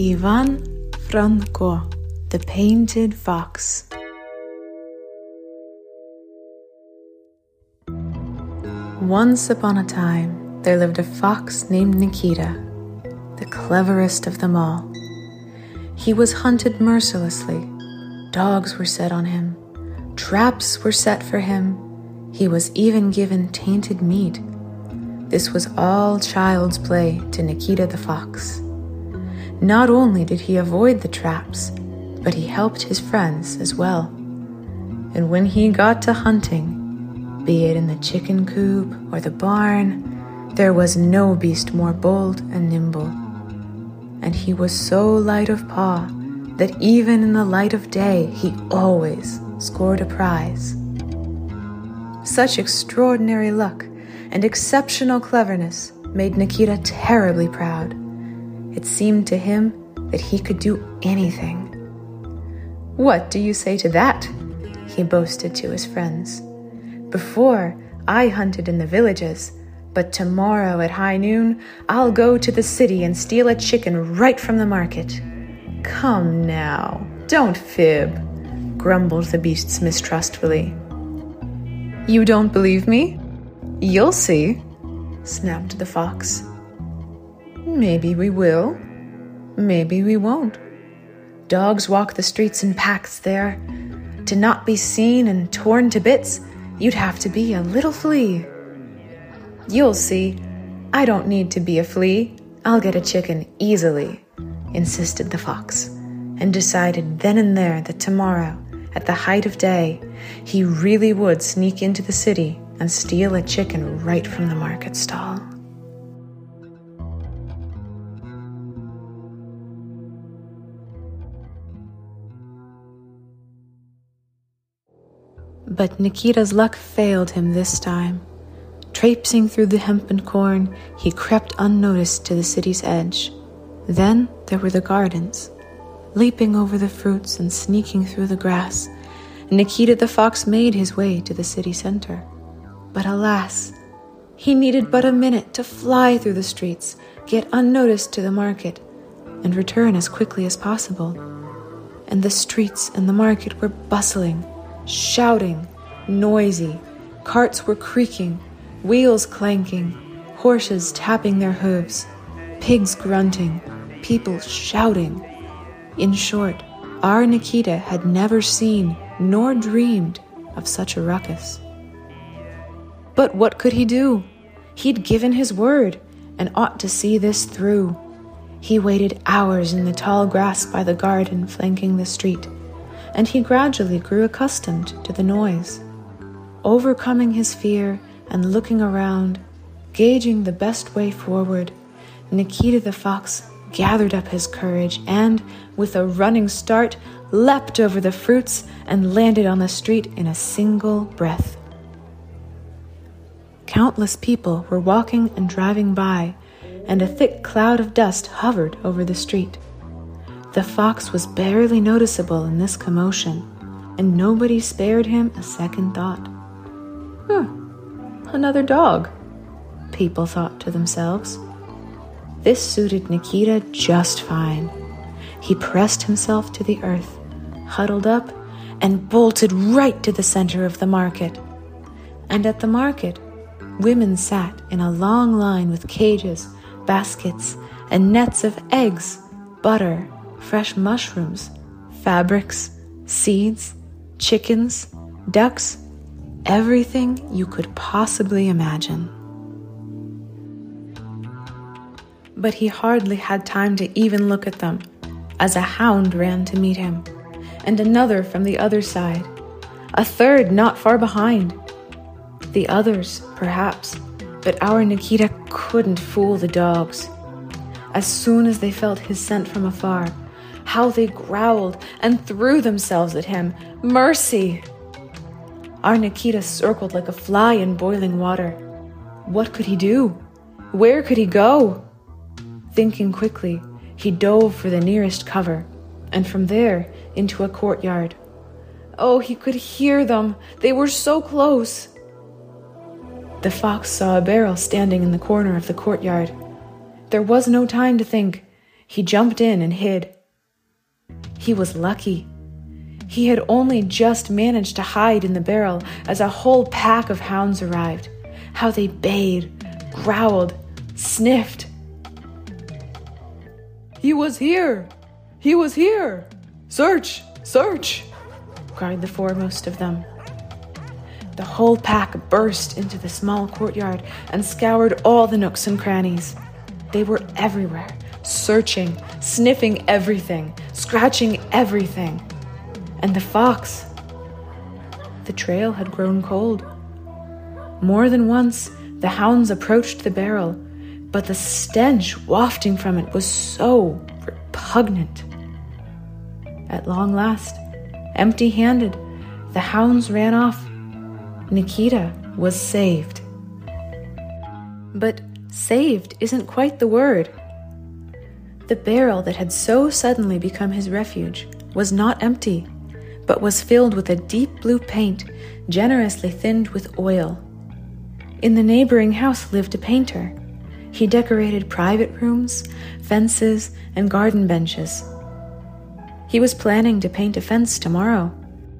Ivan Franko, The Painted Fox. Once upon a time, there lived a fox named Nikita, the cleverest of them all. He was hunted mercilessly. Dogs were set on him. Traps were set for him. He was even given tainted meat. This was all child's play to Nikita the fox. Not only did he avoid the traps, but he helped his friends as well. And when he got to hunting, be it in the chicken coop or the barn, there was no beast more bold and nimble. And he was so light of paw that even in the light of day, he always scored a prize. Such extraordinary luck and exceptional cleverness made Nikita terribly proud. It seemed to him that he could do anything. "What do you say to that?" he boasted to his friends. "Before, I hunted in the villages, but tomorrow at high noon, I'll go to the city and steal a chicken right from the market." "Come now, don't fib," grumbled the beasts mistrustfully. "You don't believe me? You'll see," snapped the fox. "Maybe we will, maybe we won't. Dogs walk the streets in packs there. To not be seen and torn to bits, you'd have to be a little flea." "You'll see, I don't need to be a flea. I'll get a chicken easily," insisted the fox, and decided then and there that tomorrow, at the height of day, he really would sneak into the city and steal a chicken right from the market stall. But Nikita's luck failed him this time. Traipsing through the hempen corn, he crept unnoticed to the city's edge. Then there were the gardens. Leaping over the fruits and sneaking through the grass, Nikita the fox made his way to the city center. But alas, he needed but a minute to fly through the streets, get unnoticed to the market, and return as quickly as possible. And the streets and the market were bustling, shouting, noisy. Carts were creaking, wheels clanking, horses tapping their hooves, pigs grunting, people shouting. In short, our Nikita had never seen nor dreamed of such a ruckus. But what could he do? He'd given his word and ought to see this through. He waited hours in the tall grass by the garden flanking the street, and he gradually grew accustomed to the noise. Overcoming his fear and looking around, gauging the best way forward, Nikita the fox gathered up his courage and, with a running start, leapt over the fruits and landed on the street in a single breath. Countless people were walking and driving by, and a thick cloud of dust hovered over the street. The fox was barely noticeable in this commotion, and nobody spared him a second thought. Another dog, people thought to themselves. This suited Nikita just fine. He pressed himself to the earth, huddled up, and bolted right to the center of the market. And at the market, women sat in a long line with cages, baskets, and nets of eggs, butter, fresh mushrooms, fabrics, seeds, chickens, ducks, everything you could possibly imagine. But he hardly had time to even look at them, as a hound ran to meet him, and another from the other side, a third not far behind. The others, perhaps, but our Nikita couldn't fool the dogs. As soon as they felt his scent from afar, how they growled and threw themselves at him. Mercy! Our Nikita circled like a fly in boiling water. What could he do? Where could he go? Thinking quickly, he dove for the nearest cover, and from there into a courtyard. Oh, he could hear them. They were so close. The fox saw a barrel standing in the corner of the courtyard. There was no time to think. He jumped in and hid. He was lucky. He had only just managed to hide in the barrel as a whole pack of hounds arrived. How they bayed, growled, sniffed. "He was here! He was here! Search! Search!" cried the foremost of them. The whole pack burst into the small courtyard and scoured all the nooks and crannies. They were everywhere, searching, sniffing everything, scratching everything. And the fox. The trail had grown cold. More than once, the hounds approached the barrel, but the stench wafting from it was so repugnant. At long last, empty-handed, the hounds ran off. Nikita was saved. But saved isn't quite the word. The barrel that had so suddenly become his refuge was not empty, but was filled with a deep blue paint, generously thinned with oil. In the neighboring house lived a painter. He decorated private rooms, fences, and garden benches. He was planning to paint a fence tomorrow,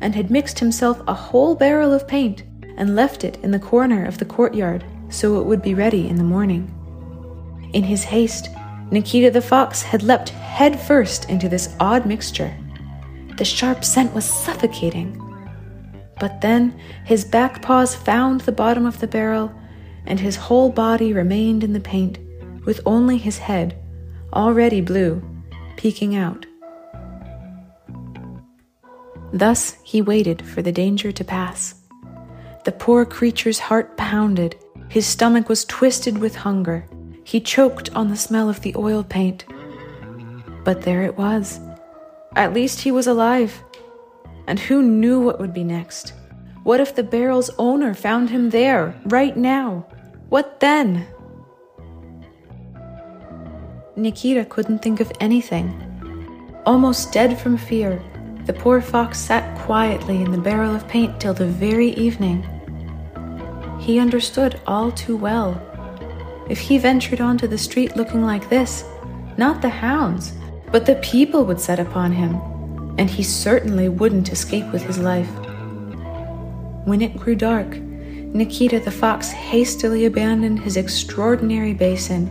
and had mixed himself a whole barrel of paint and left it in the corner of the courtyard so it would be ready in the morning. In his haste, Nikita the fox had leapt headfirst into this odd mixture. The sharp scent was suffocating. But then his back paws found the bottom of the barrel, and his whole body remained in the paint, with only his head, already blue, peeking out. Thus he waited for the danger to pass. The poor creature's heart pounded, his stomach was twisted with hunger, he choked on the smell of the oil paint. But there it was. At least he was alive. And who knew what would be next? What if the barrel's owner found him there, right now? What then? Nikita couldn't think of anything. Almost dead from fear, the poor fox sat quietly in the barrel of paint till the very evening. He understood all too well. If he ventured onto the street looking like this, not the hounds, but the people would set upon him. And he certainly wouldn't escape with his life. When it grew dark, Nikita the fox hastily abandoned his extraordinary basin,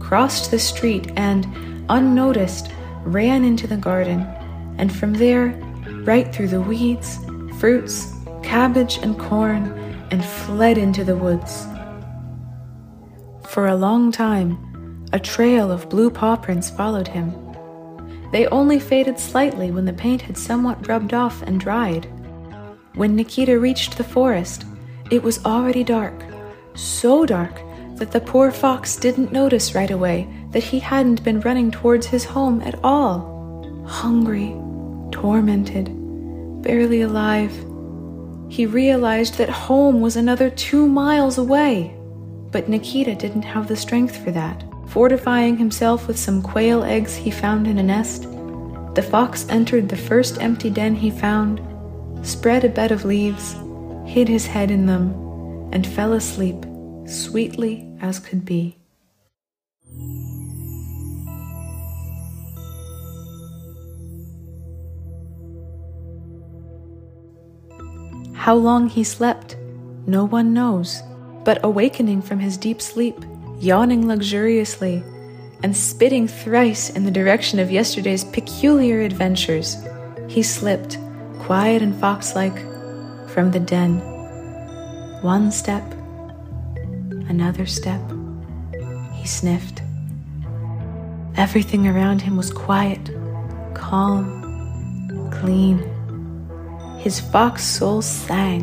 crossed the street and, unnoticed, ran into the garden, and from there, right through the weeds, fruits, cabbage and corn, and fled into the woods. For a long time, a trail of blue paw prints followed him. They only faded slightly when the paint had somewhat rubbed off and dried. When Nikita reached the forest, it was already dark, so dark that the poor fox didn't notice right away that he hadn't been running towards his home at all. Hungry, tormented, barely alive, he realized that home was another 2 miles away. But Nikita didn't have the strength for that. Fortifying himself with some quail eggs he found in a nest, the fox entered the first empty den he found, spread a bed of leaves, hid his head in them, and fell asleep, sweetly as could be. How long he slept, no one knows, but awakening from his deep sleep, yawning luxuriously, and spitting thrice in the direction of yesterday's peculiar adventures, he slipped, quiet and fox-like, from the den. One step, another step, he sniffed. Everything around him was quiet, calm, clean. His fox soul sang.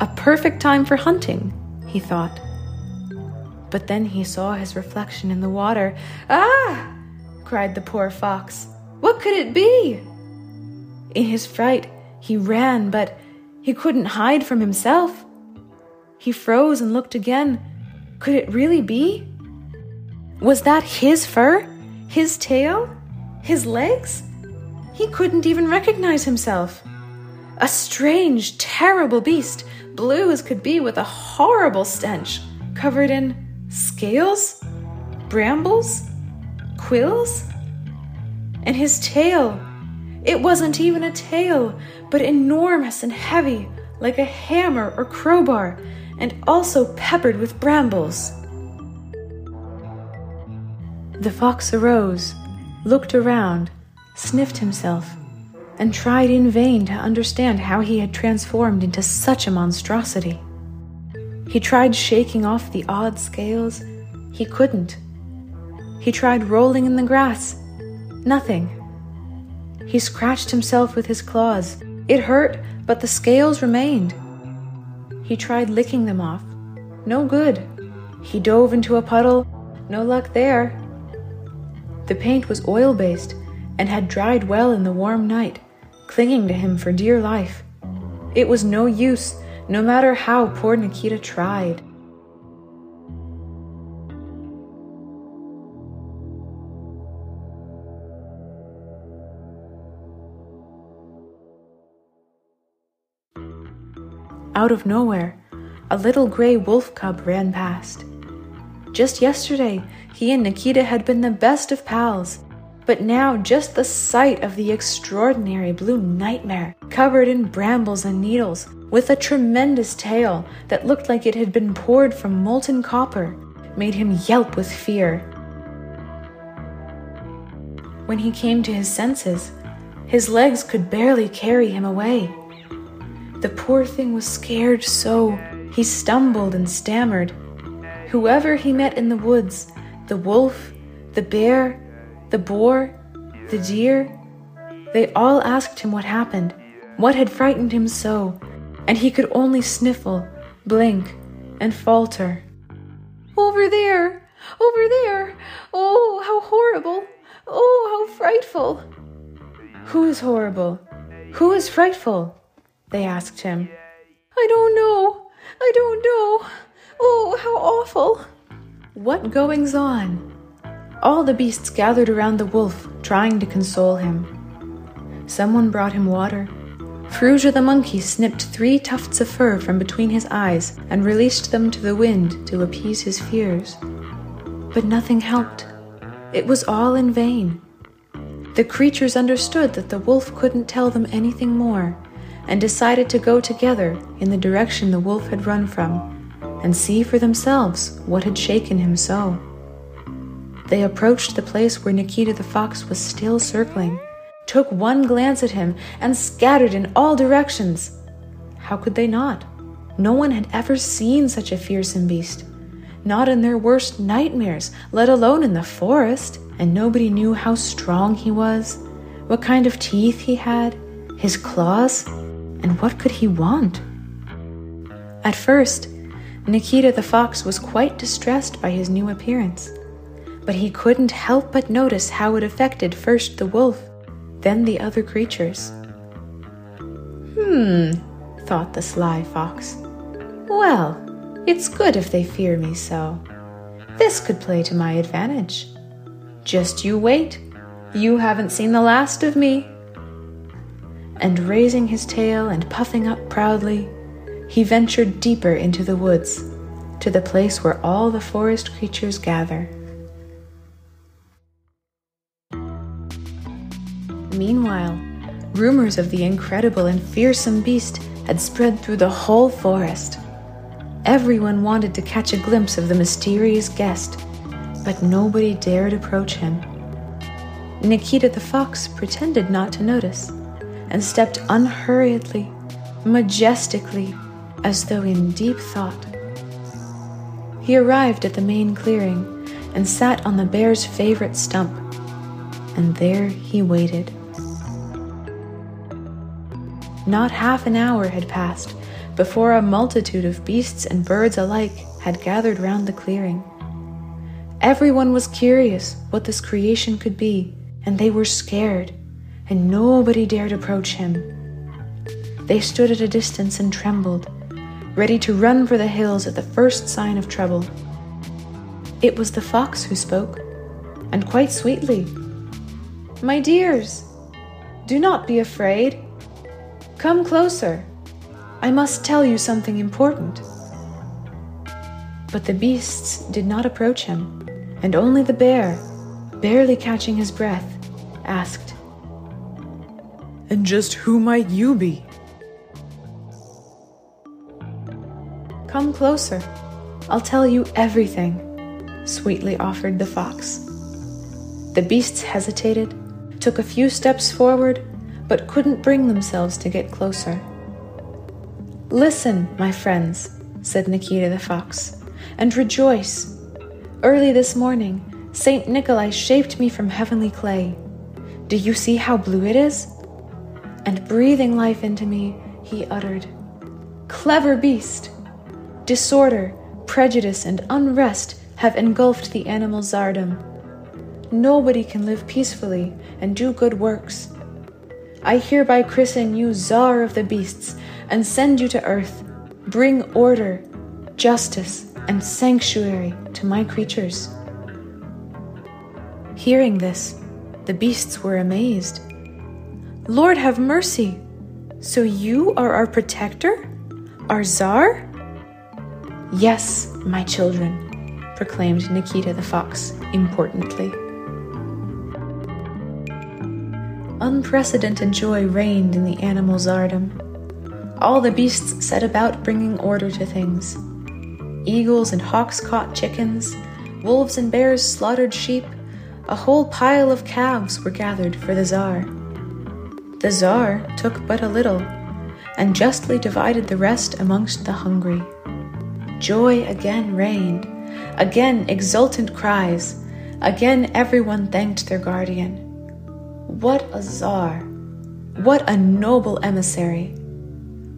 A perfect time for hunting, he thought. But then he saw his reflection in the water. "Ah!" cried the poor fox. "What could it be?" In his fright, he ran, but he couldn't hide from himself. He froze and looked again. Could it really be? Was that his fur? His tail? His legs? He couldn't even recognize himself. A strange, terrible beast, blue as could be with a horrible stench, covered in scales, brambles, quills? And his tail! It wasn't even a tail, but enormous and heavy, like a hammer or crowbar, and also peppered with brambles. The fox arose, looked around, sniffed himself, and tried in vain to understand how he had transformed into such a monstrosity. He tried shaking off the odd scales. He couldn't. He tried rolling in the grass. Nothing. He scratched himself with his claws. It hurt, but the scales remained. He tried licking them off. No good. He dove into a puddle. No luck there. The paint was oil-based and had dried well in the warm night, clinging to him for dear life. It was no use, no matter how poor Nikita tried. Out of nowhere, a little gray wolf cub ran past. Just yesterday, he and Nikita had been the best of pals, but now just the sight of the extraordinary blue nightmare, covered in brambles and needles, with a tremendous tail that looked like it had been poured from molten copper, made him yelp with fear. When he came to his senses, his legs could barely carry him away. The poor thing was scared so, he stumbled and stammered. Whoever he met in the woods, the wolf, the bear, the boar, the deer, they all asked him what happened, what had frightened him so, and he could only sniffle, blink, and falter. "Over there! Over there! Oh, how horrible! Oh, how frightful!" "Who is horrible? Who is frightful?" they asked him. "I don't know! I don't know! Oh, how awful! What goings on!" All the beasts gathered around the wolf, trying to console him. Someone brought him water. Fruzha the monkey snipped 3 tufts of fur from between his eyes and released them to the wind to appease his fears. But nothing helped. It was all in vain. The creatures understood that the wolf couldn't tell them anything more, and decided to go together in the direction the wolf had run from, and see for themselves what had shaken him so. They approached the place where Nikita the fox was still circling, took one glance at him, and scattered in all directions. How could they not? No one had ever seen such a fearsome beast, not in their worst nightmares, let alone in the forest, and nobody knew how strong he was, what kind of teeth he had, his claws, and what could he want? At first, Nikita the fox was quite distressed by his new appearance, but he couldn't help but notice how it affected first the wolf, then the other creatures. Thought the sly fox. "Well, it's good if they fear me so. This could play to my advantage. Just you wait. You haven't seen the last of me." And raising his tail and puffing up proudly, he ventured deeper into the woods, to the place where all the forest creatures gather. Meanwhile, rumors of the incredible and fearsome beast had spread through the whole forest. Everyone wanted to catch a glimpse of the mysterious guest, but nobody dared approach him. Nikita the fox pretended not to notice, and stepped unhurriedly, majestically, as though in deep thought. He arrived at the main clearing and sat on the bear's favorite stump, and there he waited. Not half an hour had passed before a multitude of beasts and birds alike had gathered round the clearing. Everyone was curious what this creation could be, and they were scared, and nobody dared approach him. They stood at a distance and trembled, ready to run for the hills at the first sign of trouble. It was the fox who spoke, and quite sweetly. "My dears, do not be afraid. Come closer. I must tell you something important." But the beasts did not approach him, and only the bear, barely catching his breath, asked, "And just who might you be?" "Come closer. I'll tell you everything," sweetly offered the fox. The beasts hesitated, took a few steps forward, but couldn't bring themselves to get closer. "Listen, my friends," said Nikita the fox, "and rejoice. Early this morning, Saint Nikolai shaped me from heavenly clay. Do you see how blue it is? And breathing life into me, he uttered, 'Clever beast! Disorder, prejudice, and unrest have engulfed the animal tsardom. Nobody can live peacefully and do good works. I hereby christen you Tsar of the Beasts and send you to earth. Bring order, justice, and sanctuary to my creatures.'" Hearing this, the beasts were amazed. "Lord, have mercy! So you are our protector? Our Tsar?" "Yes, my children," proclaimed Nikita the fox importantly. Unprecedented joy reigned in the animal tsardom. All the beasts set about bringing order to things. Eagles and hawks caught chickens, wolves and bears slaughtered sheep, a whole pile of calves were gathered for the Tsar. The Tsar took but a little, and justly divided the rest amongst the hungry. Joy again reigned, again exultant cries, again everyone thanked their guardian. What a Tsar! What a noble emissary!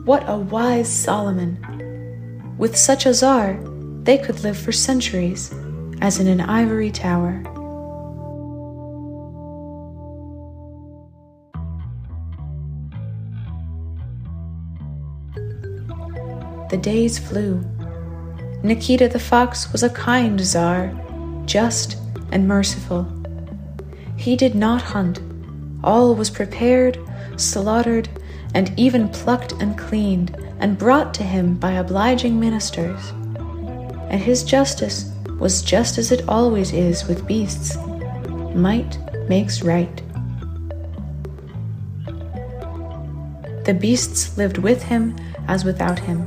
What a wise Solomon! With such a Tsar, they could live for centuries, as in an ivory tower. The days flew. Nikita the fox was a kind Tsar, just and merciful. He did not hunt. All was prepared, slaughtered, and even plucked and cleaned, and brought to him by obliging ministers. And his justice was just as it always is with beasts. Might makes right. The beasts lived with him as without him.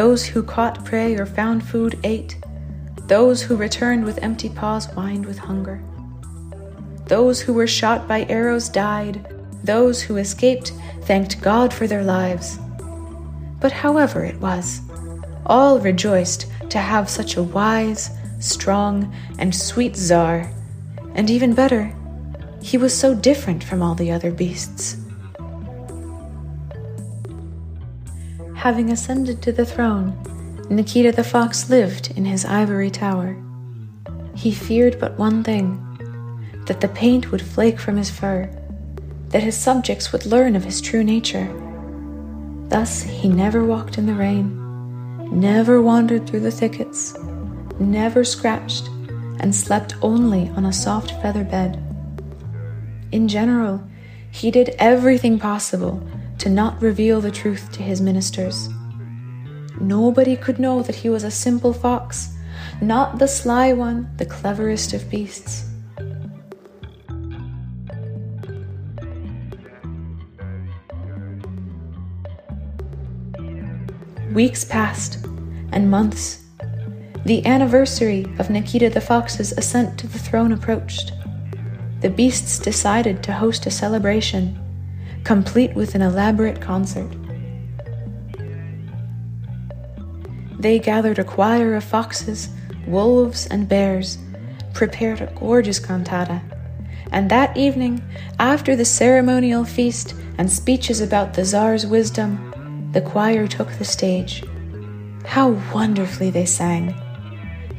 Those who caught prey or found food ate. Those who returned with empty paws whined with hunger. Those who were shot by arrows died. Those who escaped thanked God for their lives. But however it was, all rejoiced to have such a wise, strong, and sweet Tsar. And even better, he was so different from all the other beasts. Having ascended to the throne, Nikita the fox lived in his ivory tower. He feared but one thing, that the paint would flake from his fur, that his subjects would learn of his true nature. Thus he never walked in the rain, never wandered through the thickets, never scratched, and slept only on a soft feather bed. In general, he did everything possible to not reveal the truth to his ministers. Nobody could know that he was a simple fox, not the sly one, the cleverest of beasts. Weeks passed, and months. The anniversary of Nikita the fox's ascent to the throne approached. The beasts decided to host a celebration, complete with an elaborate concert. They gathered a choir of foxes, wolves, and bears, prepared a gorgeous cantata, and that evening, after the ceremonial feast and speeches about the Tsar's wisdom, the choir took the stage. How wonderfully they sang!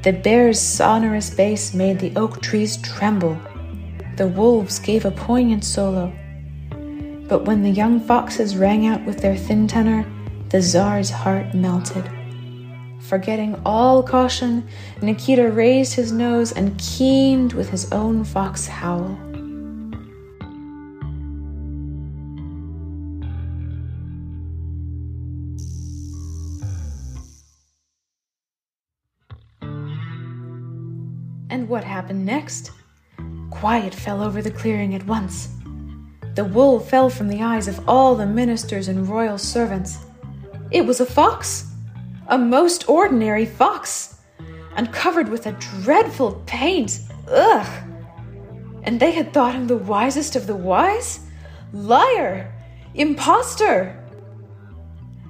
The bear's sonorous bass made the oak trees tremble. The wolves gave a poignant solo. But when the young foxes rang out with their thin tenor, the Tsar's heart melted. Forgetting all caution, Nikita raised his nose and keened with his own fox howl. And what happened next? Quiet fell over the clearing at once. The wool fell from the eyes of all the ministers and royal servants. It was a fox, a most ordinary fox, and covered with a dreadful paint. Ugh! And they had thought him the wisest of the wise? Liar! Impostor!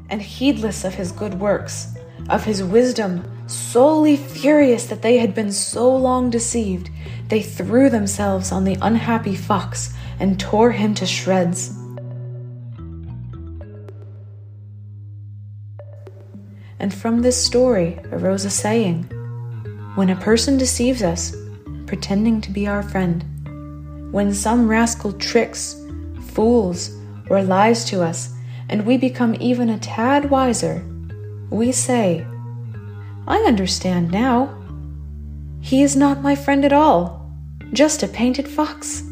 And heedless of his good works, of his wisdom, solely furious that they had been so long deceived, they threw themselves on the unhappy fox and tore him to shreds. And from this story arose a saying, when a person deceives us, pretending to be our friend, when some rascal tricks, fools, or lies to us, and we become even a tad wiser, we say, I understand now. He is not my friend at all, just a painted fox.